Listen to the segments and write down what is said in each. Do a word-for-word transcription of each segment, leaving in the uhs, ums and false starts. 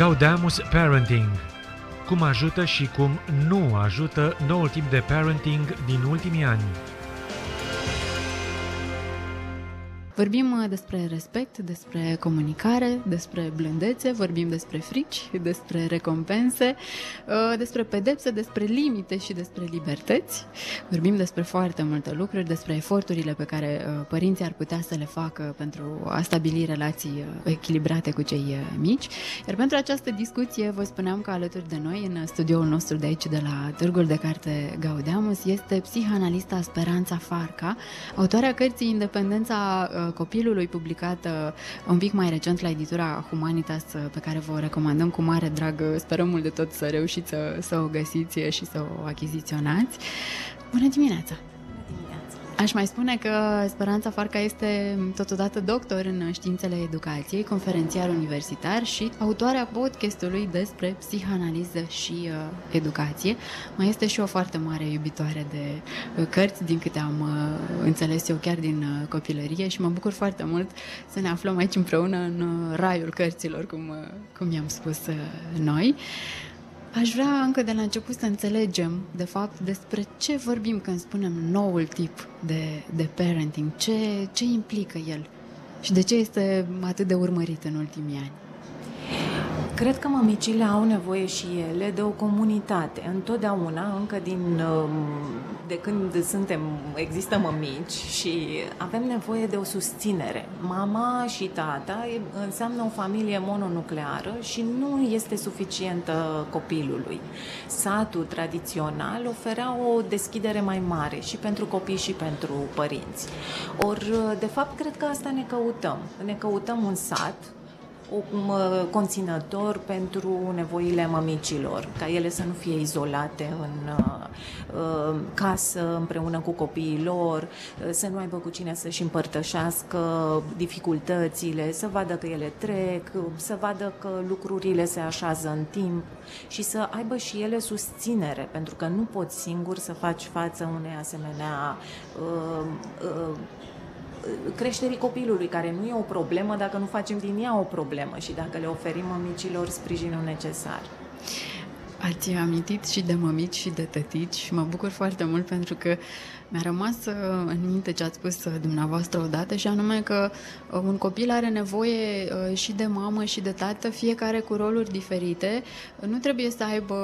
Gaudeamus Parenting. Cum ajută și cum nu ajută noul tip de parenting din ultimii ani. Vorbim despre respect, despre comunicare, despre blândețe, vorbim despre frici, despre recompense, despre pedepse, despre limite și despre libertăți. Vorbim despre foarte multe lucruri, despre eforturile pe care părinții ar putea să le facă pentru a stabili relații echilibrate cu cei mici. Iar pentru această discuție vă spuneam că alături de noi, în studioul nostru de aici, de la Târgul de Carte Gaudeamus, este psihanalista Speranța Farca, autoarea cărții Independența Copilului, publicată un pic mai recent la editura Humanitas, pe care vă o recomandăm cu mare drag. Sperăm mult de tot să reușiți să, să o găsiți și să o achiziționați. Bună dimineața! Aș mai spune că Speranța Farca este totodată doctor în științele educației, conferențiar universitar și autoarea podcastului despre psihanaliză și uh, educație. Mai este și o foarte mare iubitoare de uh, cărți, din câte am uh, înțeles eu chiar din uh, copilărie, și mă bucur foarte mult să ne aflăm aici împreună în uh, raiul cărților, cum, uh, cum i-am spus uh, noi. Aș vrea încă de la început să înțelegem, de fapt, despre ce vorbim când spunem noul tip de, de parenting, ce, ce implică el și de ce este atât de urmărit în ultimii ani. Cred că mămicile au nevoie și ele de o comunitate. Întotdeauna, încă din, de când suntem, există mămici și avem nevoie de o susținere. Mama și tata înseamnă o familie mononucleară și nu este suficientă copilului. Satul tradițional oferea o deschidere mai mare și pentru copii și pentru părinți. Ori, de fapt, cred că asta ne căutăm. Ne căutăm un sat, un conținător pentru nevoile mămicilor, ca ele să nu fie izolate în uh, casă împreună cu copiii lor, să nu aibă cu cine să-și împărtășească dificultățile, să vadă că ele trec, să vadă că lucrurile se așează în timp și să aibă și ele susținere, pentru că nu poți singur să faci față unei asemenea uh, uh, creșterii copilului, care nu e o problemă dacă nu facem din ea o problemă și dacă le oferim mămicilor sprijinul necesar. Ați amintit și de mămici și de tătici și mă bucur foarte mult, pentru că mi-a rămas în minte ce ați spus dumneavoastră odată, și anume că un copil are nevoie și de mamă și de tată, fiecare cu roluri diferite. Nu trebuie să aibă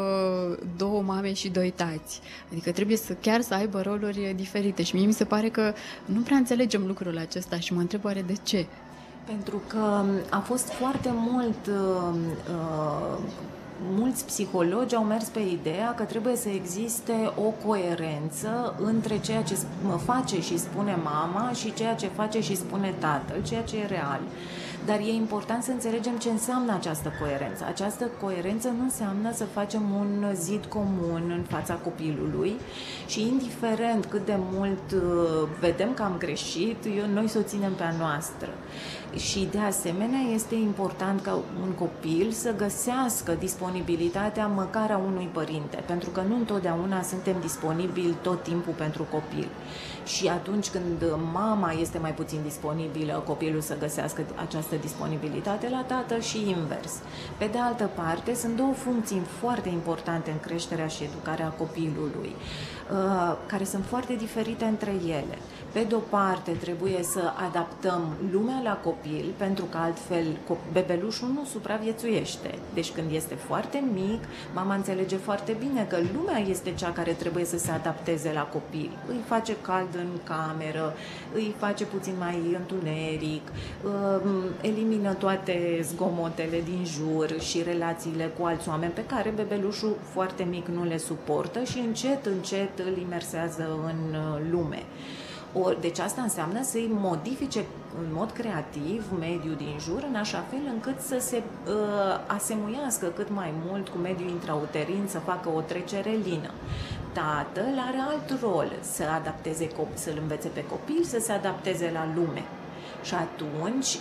două mame și doi tați. Adică trebuie să, chiar să aibă roluri diferite, și mie mi se pare că nu prea înțelegem lucrul acesta și mă întreb oare de ce. Pentru că a fost foarte mult... Uh, mulți psihologi au mers pe ideea că trebuie să existe o coerență între ceea ce face și spune mama și ceea ce face și spune tatăl, ceea ce e real. Dar e important să înțelegem ce înseamnă această coerență. Această coerență nu înseamnă să facem un zid comun în fața copilului și, indiferent cât de mult vedem că am greșit, noi să o ținem pe a noastră. Și, de asemenea, este important ca un copil să găsească disponibilitatea măcar a unui părinte, pentru că nu întotdeauna suntem disponibili tot timpul pentru copil. Și atunci când mama este mai puțin disponibilă, copilul să găsească această disponibilitate la tată și invers. Pe de altă parte, sunt două funcții foarte importante în creșterea și educarea copilului, care sunt foarte diferite între ele. Pe de-o parte, trebuie să adaptăm lumea la copil, pentru că altfel bebelușul nu supraviețuiește. Deci când este foarte mic, mama înțelege foarte bine că lumea este cea care trebuie să se adapteze la copil. Îi face cald în cameră, îi face puțin mai întuneric, elimină toate zgomotele din jur și relațiile cu alți oameni pe care bebelușul foarte mic nu le suportă și încet, încet îl imersează în lume. Or, deci asta înseamnă să-i modifice în mod creativ mediul din jur, în așa fel încât să se uh, asemuiască cât mai mult cu mediul intrauterin, să facă o trecere lină. Tatăl are alt rol, să adapteze, să-l învețe pe copil să se adapteze la lume. Și atunci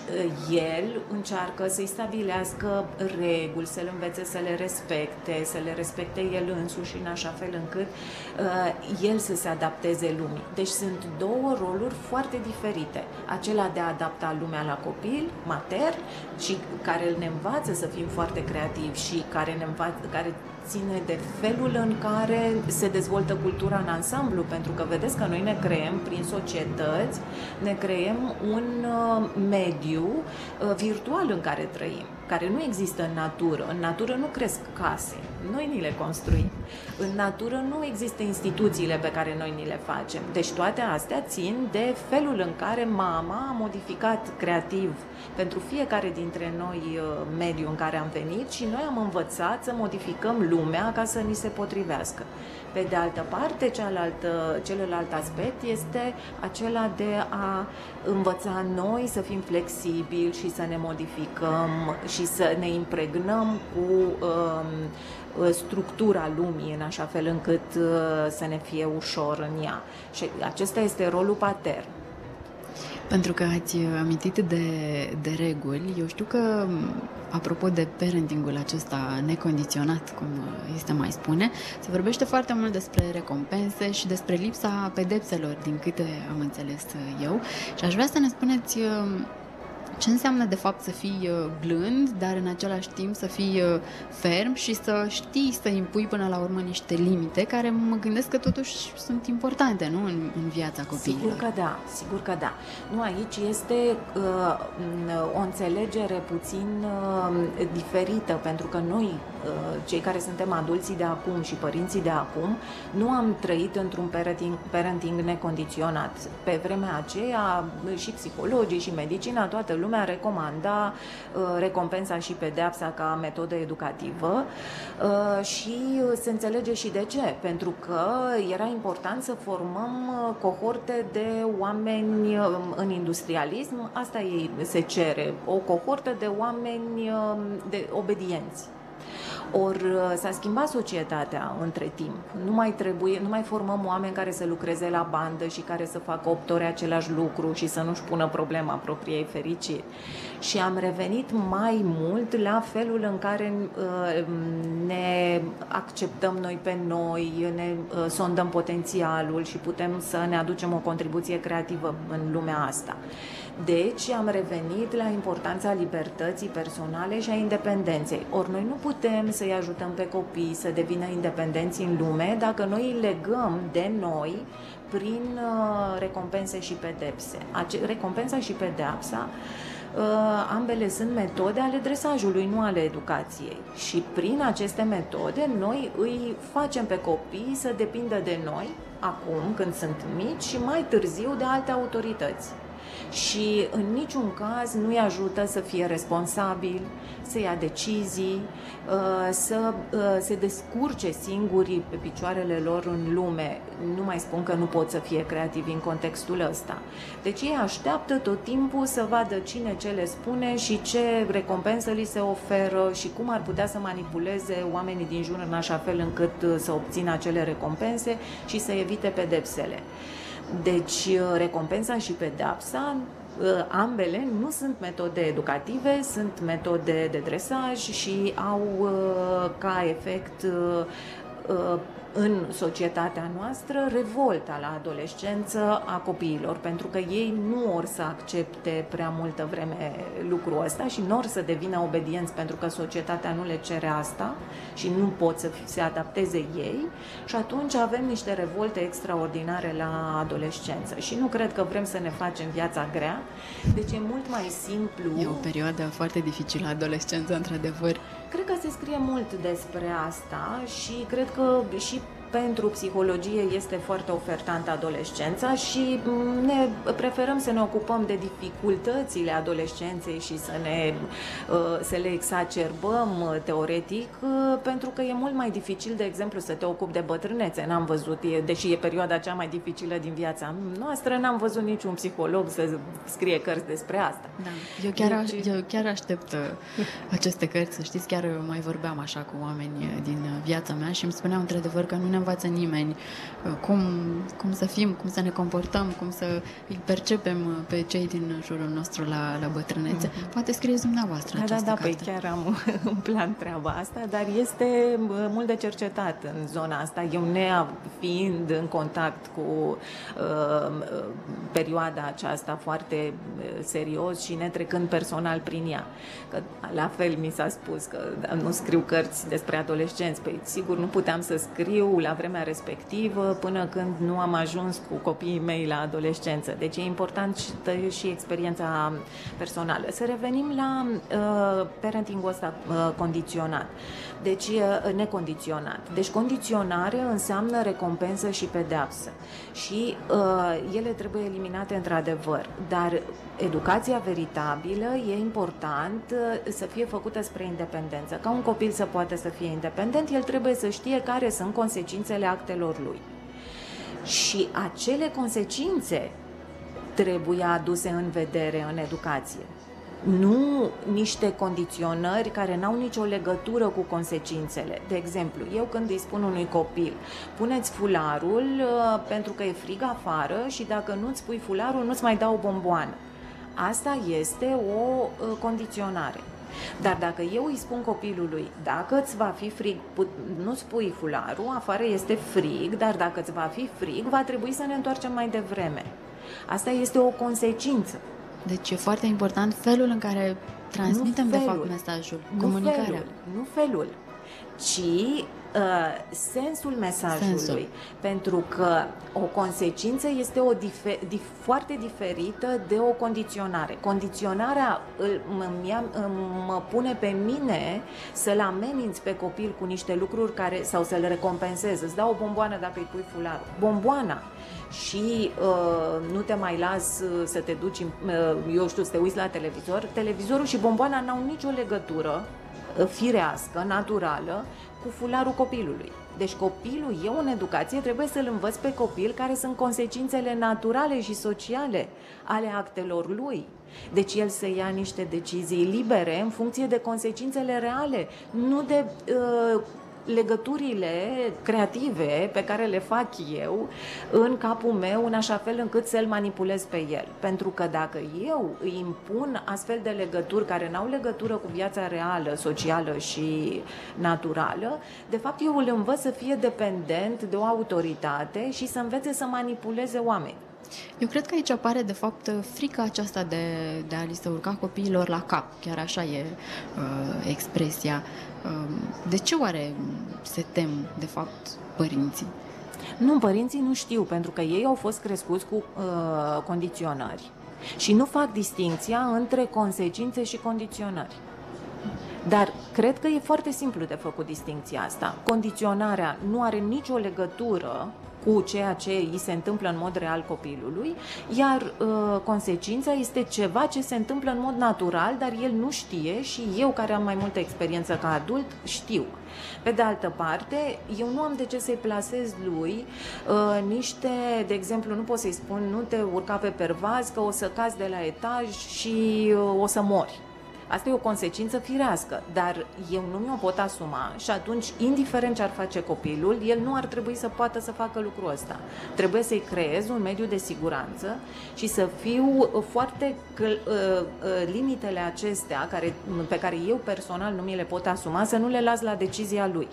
el încearcă să-i stabilească reguli, să le învețe să le respecte, să le respecte el însuși în așa fel încât uh, el să se adapteze lumii. Deci sunt două roluri foarte diferite. Acela de a adapta lumea la copil, matern, și care ne învață să fim foarte creativi și care ne învață, care ține de felul în care se dezvoltă cultura în ansamblu, pentru că vedeți că noi ne creăm prin societăți, ne creăm un mediu virtual în care trăim, care nu există în natură. În natură nu cresc case, noi ni le construim. În natură nu există instituțiile pe care noi ni le facem. Deci toate astea țin de felul în care mama a modificat creativ pentru fiecare dintre noi mediul în care am venit și noi am învățat să modificăm lumea ca să ni se potrivească. Pe de altă parte, cealaltă, celălalt aspect este acela de a învăța noi să fim flexibili și să ne modificăm și să ne impregnăm cu um, structura lumii în așa fel încât uh, să ne fie ușor în ea. Și acesta este rolul patern. Pentru că ați amintit de, de reguli, eu știu că, apropo de parentingul acesta necondiționat, cum este mai spune, se vorbește foarte mult despre recompense și despre lipsa pedepselor, din câte am înțeles eu. Și aș vrea să ne spuneți ce înseamnă de fapt să fii blând, dar în același timp să fii ferm și să știi să impui până la urmă niște limite care mă gândesc că totuși sunt importante, nu? În, în viața copiilor. Sigur că da, sigur că da. Nu, aici este uh, o înțelegere puțin uh, diferită, pentru că noi, uh, cei care suntem adulții de acum și părinții de acum, nu am trăit într-un parenting, parenting necondiționat. Pe vremea aceea și psihologii și medicina, toată lumea recomanda uh, recompensa și pedeapsa ca metodă educativă uh, și se înțelege și de ce, pentru că era important să formăm cohorte de oameni uh, în industrialism, asta ei se cere, o cohortă de oameni uh, de obedienți. Or, s-a schimbat societatea între timp. Nu mai trebuie, nu mai formăm oameni care să lucreze la bandă și care să facă opt ore același lucru și să nu-și pună problema propriei fericiri. Și am revenit mai mult la felul în care uh, ne acceptăm noi pe noi, ne uh, sondăm potențialul și putem să ne aducem o contribuție creativă în lumea asta. Deci am revenit la importanța libertății personale și a independenței. Ori noi nu putem să-i ajutăm pe copii să devină independenți în lume dacă noi îi legăm de noi prin uh, recompense și pedepse. Ace- recompensa și pedepsa Uh, ambele sunt metode ale dresajului, nu ale educației. Și prin aceste metode noi îi facem pe copii să depindă de noi, acum când sunt mici, și mai târziu de alte autorități. Și în niciun caz nu-i ajută să fie responsabil, să ia decizii, să se descurce singuri pe picioarele lor în lume. Nu mai spun că nu pot să fie creativi în contextul ăsta. Deci ei așteaptă tot timpul să vadă cine ce le spune și ce recompensă li se oferă și cum ar putea să manipuleze oamenii din jur în așa fel încât să obțină acele recompense și să evite pedepsele. Deci recompensa și pedapsa, ambele nu sunt metode educative, sunt metode de dresaj și au ca efect în societatea noastră revolta la adolescență a copiilor, pentru că ei nu or să accepte prea multă vreme lucrul ăsta și nu or să devină obedienți, pentru că societatea nu le cere asta și nu pot să se adapteze ei, și atunci avem niște revolte extraordinare la adolescență și nu cred că vrem să ne facem viața grea, deci e mult mai simplu. E o perioadă foarte dificilă adolescența, într-adevăr. Cred că se scrie mult despre asta și cred că și pentru psihologie este foarte ofertantă adolescența și ne preferăm să ne ocupăm de dificultățile adolescenței și să, ne, să le exacerbăm teoretic, pentru că e mult mai dificil, de exemplu, să te ocupi de bătrânețe. N-am văzut, deși e perioada cea mai dificilă din viața noastră, n-am văzut niciun psiholog să scrie cărți despre asta. Da. Eu, chiar aș, eu chiar aștept aceste cărți, să știți, chiar mai vorbeam așa cu oameni din viața mea și îmi spuneau într-adevăr că nu ne învață nimeni cum, cum să fim, cum să ne comportăm, cum să îi percepem pe cei din jurul nostru la, la bătrânețe. Mm-hmm. Poate scrieți dumneavoastră da, această da, da, carte. Păi chiar am în plan treaba asta, dar este mult de cercetat în zona asta. Eu, ne fiind în contact cu uh, perioada aceasta foarte serios și ne trecând personal prin ea, că la fel mi s-a spus că nu scriu cărți despre adolescenți. Păi sigur, nu puteam să scriu la vremea respectivă până când nu am ajuns cu copiii mei la adolescență. Deci e important și, și experiența personală. Să revenim la uh, parenting-ul ăsta uh, condiționat. Deci uh, necondiționat. Deci condiționare înseamnă recompensă și pedeapsă. Și uh, ele trebuie eliminate într-adevăr. Dar educația veritabilă e important uh, să fie făcută spre independență. Ca un copil să poată să fie independent, el trebuie să știe care sunt consecințele actelor lui. Și acele consecințe trebuie aduse în vedere în educație. Nu niște condiționări care n-au nicio legătură cu consecințele. De exemplu, eu când îi spun unui copil, puneți fularul pentru că e frig afară și dacă nu-ți pui fularul, nu-ți mai dau bomboană. Asta este o condiționare. Dar dacă eu îi spun copilului, dacă îți va fi frig, nu-ți pui fularul, afară este frig, dar dacă îți va fi frig, va trebui să ne întoarcem mai devreme. Asta este o consecință. Deci e foarte important felul în care transmitem, felul, de fapt, mesajul, nu comunicarea. Felul, nu felul, ci uh, sensul mesajului. Sensul. Pentru că o consecință este o dife- dif- foarte diferită de o condiționare. Condiționarea îl, m- m- mă pune pe mine să-l ameninț pe copil cu niște lucruri care, sau să-l recompensez. Îți dau o bomboană dacă îi pui fularul. Bomboana! Și uh, nu te mai las să te duci, uh, eu știu, să te uiți la televizor. Televizorul și bomboana n-au nicio legătură uh, firească, naturală, cu fularul copilului. Deci copilul, eu în educație trebuie să-l învăț pe copil care sunt consecințele naturale și sociale ale actelor lui. Deci el să ia niște decizii libere în funcție de consecințele reale, nu de... Uh, legăturile creative pe care le fac eu în capul meu, în așa fel încât să-l manipulez pe el. Pentru că dacă eu îi impun astfel de legături care n-au legătură cu viața reală, socială și naturală, de fapt eu îl învăț să fie dependent de o autoritate și să învețe să manipuleze oameni. Eu cred că aici apare, de fapt, frica aceasta de, de a li se urca copiilor la cap. Chiar așa e uh, expresia. Uh, de ce oare se tem, de fapt, părinții? Nu, părinții nu știu, pentru că ei au fost crescuți cu uh, condiționări. Și nu fac distinția între consecințe și condiționări. Dar cred că e foarte simplu de făcut distinția asta. Condiționarea nu are nicio legătură cu ceea ce îi se întâmplă în mod real copilului, iar uh, consecința este ceva ce se întâmplă în mod natural, dar el nu știe și eu, care am mai multă experiență ca adult, știu. Pe de altă parte, eu nu am de ce să-i plasez lui uh, niște, de exemplu, nu pot să-i spun, nu te urca pe pervaz că o să cazi de la etaj și uh, o să mori. Asta e o consecință firească, dar eu nu mi-o pot asuma și atunci, indiferent ce ar face copilul, el nu ar trebui să poată să facă lucrul ăsta. Trebuie să-i creez un mediu de siguranță și să fiu foarte... limitele acestea care, pe care eu personal nu mi le pot asuma, să nu le las la decizia lui.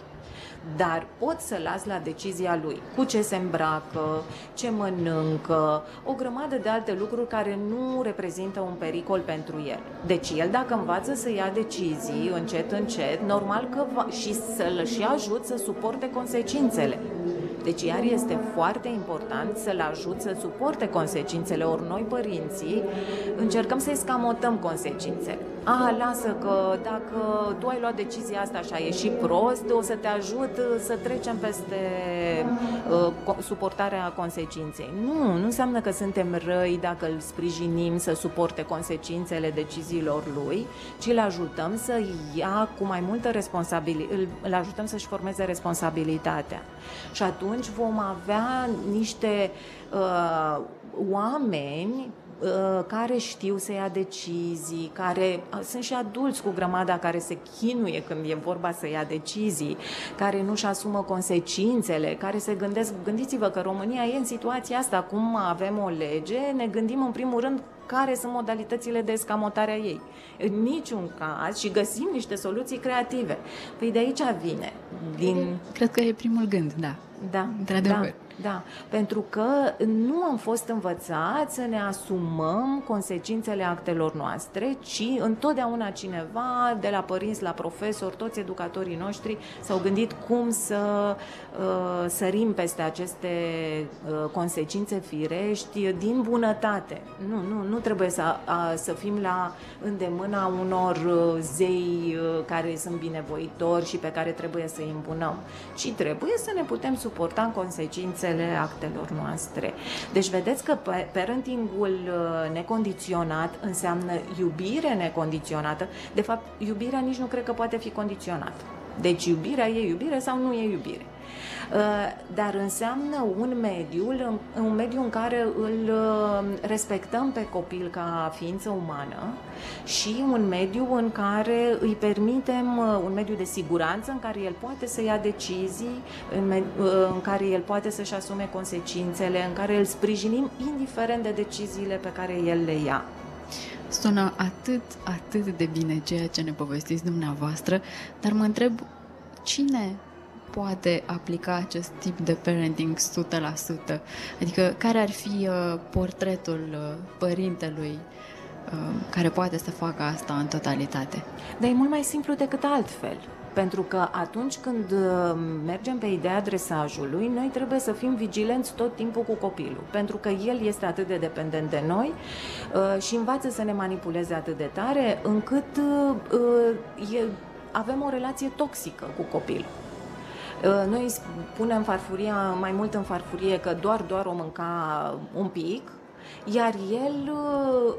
Dar pot să las la decizia lui cu ce se îmbracă, ce mănâncă, o grămadă de alte lucruri care nu reprezintă un pericol pentru el. Deci el, dacă învață să ia decizii încet, încet, normal că va, și să-l și ajut să suporte consecințele. Deci iar este foarte important să-l ajut să suporte consecințele, ori noi părinții încercăm să-i scamotăm consecințele. A, lasă că dacă tu ai luat decizia asta și ai ieșit prost, o să te ajut să trecem peste uh, suportarea consecinței. Nu, nu înseamnă că suntem răi dacă îl sprijinim să suporte consecințele deciziilor lui, ci îl ajutăm să ia cu mai multă responsabilitate, îl ajutăm să-și formeze responsabilitatea. Și atunci vom avea niște uh, oameni care știu să ia decizii, care sunt și adulți cu grămada care se chinuie când e vorba să ia decizii, care nu-și asumă consecințele, care se gândesc, gândiți-vă că România e în situația asta, acum avem o lege, ne gândim în primul rând care sunt modalitățile de escamotare a ei. În niciun caz, și găsim niște soluții creative. Păi de aici vine. Din... Cred că e primul gând, da. Da, într-adevăr. Da, da, pentru că nu am fost învățați să ne asumăm consecințele actelor noastre, ci întotdeauna cineva, de la părinți la profesori, toți educatorii noștri s-au gândit cum să uh, sărim peste aceste uh, consecințe firești din bunătate. Nu, nu, nu trebuie să, a, să fim la îndemâna unor zei care sunt binevoitori și pe care trebuie să îi îmbunăm, ci trebuie să ne putem suporta consecințele actelor noastre. Deci vedeți că parentingul necondiționat înseamnă iubire necondiționată. De fapt, iubirea nici nu cred că poate fi condiționată. Deci iubirea e iubire sau nu e iubire. Dar înseamnă un mediu, un mediu în care îl respectăm pe copil ca ființă umană și un mediu în care îi permitem, un mediu de siguranță în care el poate să ia decizii, în care el poate să-și asume consecințele, în care îl sprijinim indiferent de deciziile pe care el le ia. Sună atât, atât de bine ceea ce ne povestiți dumneavoastră, dar mă întreb cine poate aplica acest tip de parenting o sută la sută? Adică care ar fi uh, portretul uh, părintelui uh, care poate să facă asta în totalitate? Dar e mult mai simplu decât altfel. Pentru că atunci când mergem pe ideea dresajului, noi trebuie să fim vigilenți tot timpul cu copilul, pentru că el este atât de dependent de noi și învață să ne manipuleze atât de tare, încât avem o relație toxică cu copilul. Noi punem farfuria, mai mult în farfurie, că doar, doar o mânca un pic, iar el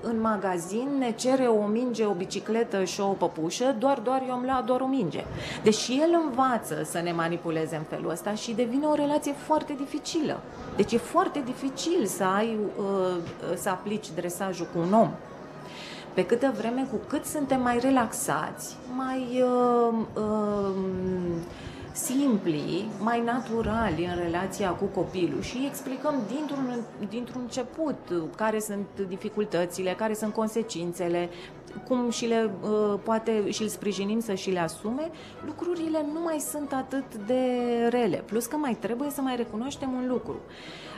în magazin ne cere o minge, o bicicletă și o păpușă, doar, doar eu am luat doar o minge. Deci el învață să ne manipuleze în felul ăsta și devine o relație foarte dificilă. Deci e foarte dificil să ai, să aplici dresajul cu un om. Pe câtă vreme, cu cât suntem mai relaxați, mai... Uh, uh, simpli, mai naturali în relația cu copilul și explicăm dintr-un, dintr-un început care sunt dificultățile, care sunt consecințele, cum și le poate și îl sprijinim să și le asume, lucrurile nu mai sunt atât de rele. Plus că mai trebuie să mai recunoaștem un lucru.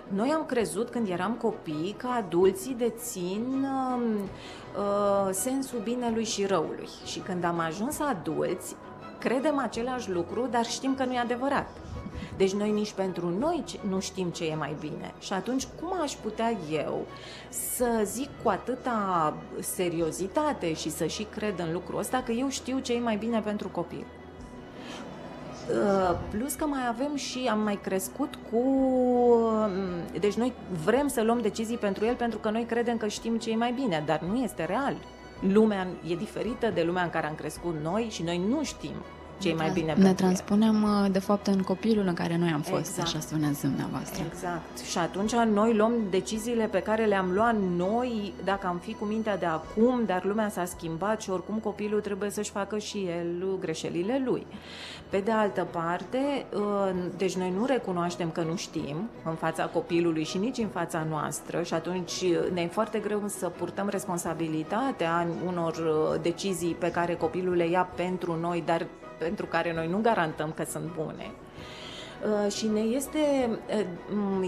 Noi am crezut când eram copii că adulții dețin uh, sensul binelui și răului și când am ajuns adulți credem același lucru, dar știm că nu e adevărat. Deci noi nici pentru noi nu știm ce e mai bine. Și atunci cum aș putea eu să zic cu atâta seriozitate și să și cred în lucrul ăsta că eu știu ce e mai bine pentru copil? Plus că mai avem și am mai crescut cu... Deci noi vrem să luăm decizii pentru el pentru că noi credem că știm ce e mai bine, dar nu este real. Lumea e diferită de lumea în care am crescut noi și noi nu știm ce e mai bine pentru. Ne transpunem, de fapt, în copilul în care noi am fost, exact. Așa spuneți dumneavoastră. Exact. Și atunci noi luăm deciziile pe care le-am luat noi, dacă am fi cu mintea de acum, dar lumea s-a schimbat și oricum copilul trebuie să-și facă și el greșelile lui. Pe de altă parte, deci noi nu recunoaștem că nu știm în fața copilului și nici în fața noastră și atunci ne e foarte greu să purtăm responsabilitatea unor decizii pe care copilul le ia pentru noi, dar pentru care noi nu garantăm că sunt bune. Și ne este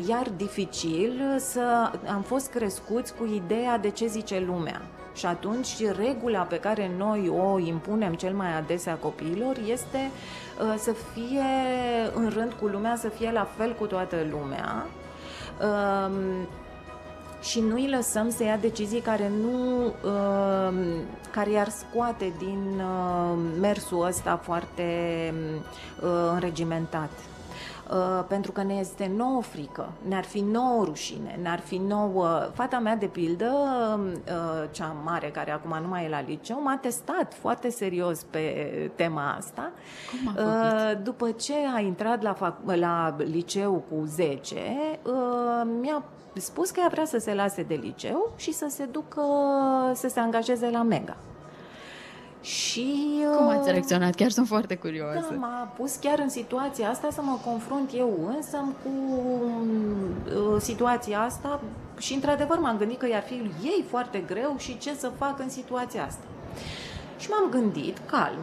iar dificil să am fost crescuți cu ideea de ce zice lumea. Și atunci regula pe care noi o impunem cel mai adesea copiilor este să fie în rând cu lumea, să fie la fel cu toată lumea. Și nu îi lăsăm să ia decizii care nu uh, care i-ar scoate din uh, mersul ăsta foarte uh, înregimentat. uh, pentru că ne este nouă frică, ne-ar fi nouă rușine, ne-ar fi nouă... Fata mea, de pildă, uh, cea mare, care acum nu mai e la liceu, m-a testat foarte serios pe tema asta. Cum a făcut? Uh, după ce a intrat la, fac... la liceu cu zece, uh, mi-a spus că ea vrea să se lase de liceu și să se ducă, să se angajeze la MEGA. Și, cum ați reacționat? Chiar sunt foarte curioasă. Da, m-a pus chiar în situația asta să mă confrunt eu însă cu situația asta și într-adevăr m-am gândit că i-ar fi ei foarte greu și ce să fac în situația asta. Și m-am gândit calm.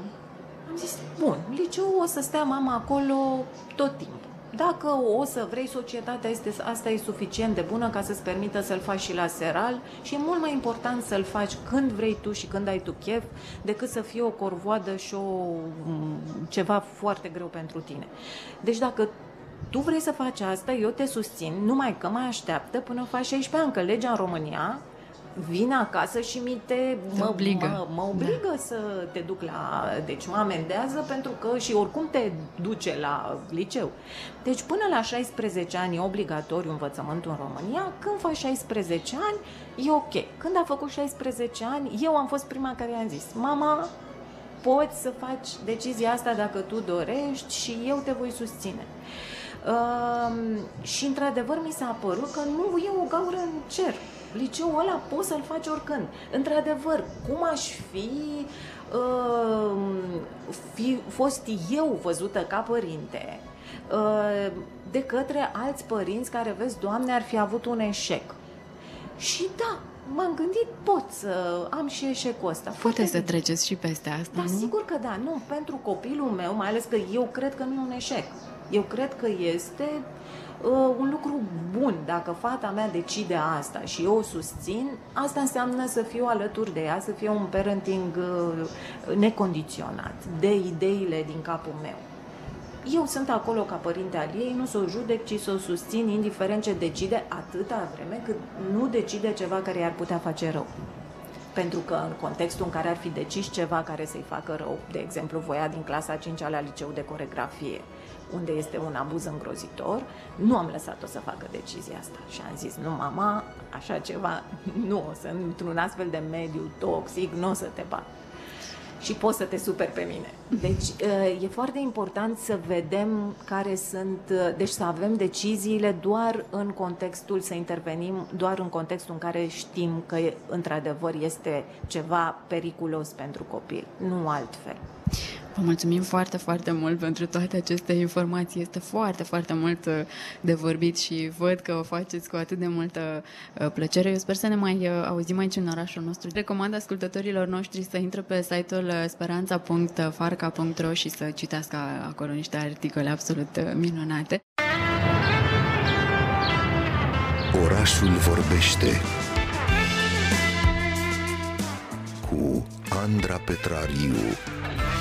Am zis, bun, liceul o să stea mama acolo tot timpul. Dacă o să vrei, societatea este, asta e suficient de bună ca să-ți permită să-l faci și la seral și e mult mai important să-l faci când vrei tu și când ai tu chef decât să fie o corvoadă și o, ceva foarte greu pentru tine. Deci dacă tu vrei să faci asta, eu te susțin, numai că mai așteaptă până faci șaisprezece ani, că legea în România vine acasă și mi te, mă obligă, mă, mă obligă da. Să te duc la... Deci mă amendează pentru că și oricum te duce la liceu. Deci până la șaisprezece ani e obligatoriu învățământul în România. Când faci șaisprezece ani, e ok. Când a făcut șaisprezece ani, eu am fost prima care i-am zis, mama, poți să faci decizia asta dacă tu dorești și eu te voi susține. Uh, și într-adevăr mi s-a părut că nu e o gaură în cer. Liceul ăla poți să-l faci oricând. Într-adevăr, cum aș fi, uh, fi fost eu văzută ca părinte uh, de către alți părinți care, vezi, Doamne, ar fi avut un eșec. Și da, m-am gândit, pot să am și eșecul ăsta. Puteți să treceți și peste asta, da, nu? Sigur că da. Nu, pentru copilul meu, mai ales că eu cred că nu e un eșec. Eu cred că este... un lucru bun, dacă fata mea decide asta și eu o susțin, asta înseamnă să fiu alături de ea, să fie un parenting necondiționat, de ideile din capul meu. Eu sunt acolo ca părinte al ei, nu s-o judec, ci s-o susțin, indiferent ce decide, atâta vreme cât nu decide ceva care i-ar putea face rău. Pentru că în contextul în care ar fi decis ceva care să-i facă rău, de exemplu voia din clasa a cincea la liceu de coreografie, unde este un abuz îngrozitor, nu am lăsat-o să facă decizia asta. Și am zis, nu, mama, așa ceva, nu, o să, într-un astfel de mediu toxic, nu o să te bag. Și poți să te superi pe mine. Deci e foarte important să vedem care sunt, deci să avem deciziile doar în contextul, să intervenim doar în contextul în care știm că într-adevăr este ceva periculos pentru copil, nu altfel. Vă mulțumim foarte, foarte mult pentru toate aceste informații. Este foarte, foarte mult de vorbit și văd că o faceți cu atât de multă plăcere. Eu sper să ne mai auzim aici în orașul nostru. Recomand ascultătorilor noștri să intre pe site-ul speranța punct farca punct ro și să citească acolo niște articole absolut minunate. Orașul vorbește cu Andra Petrariu.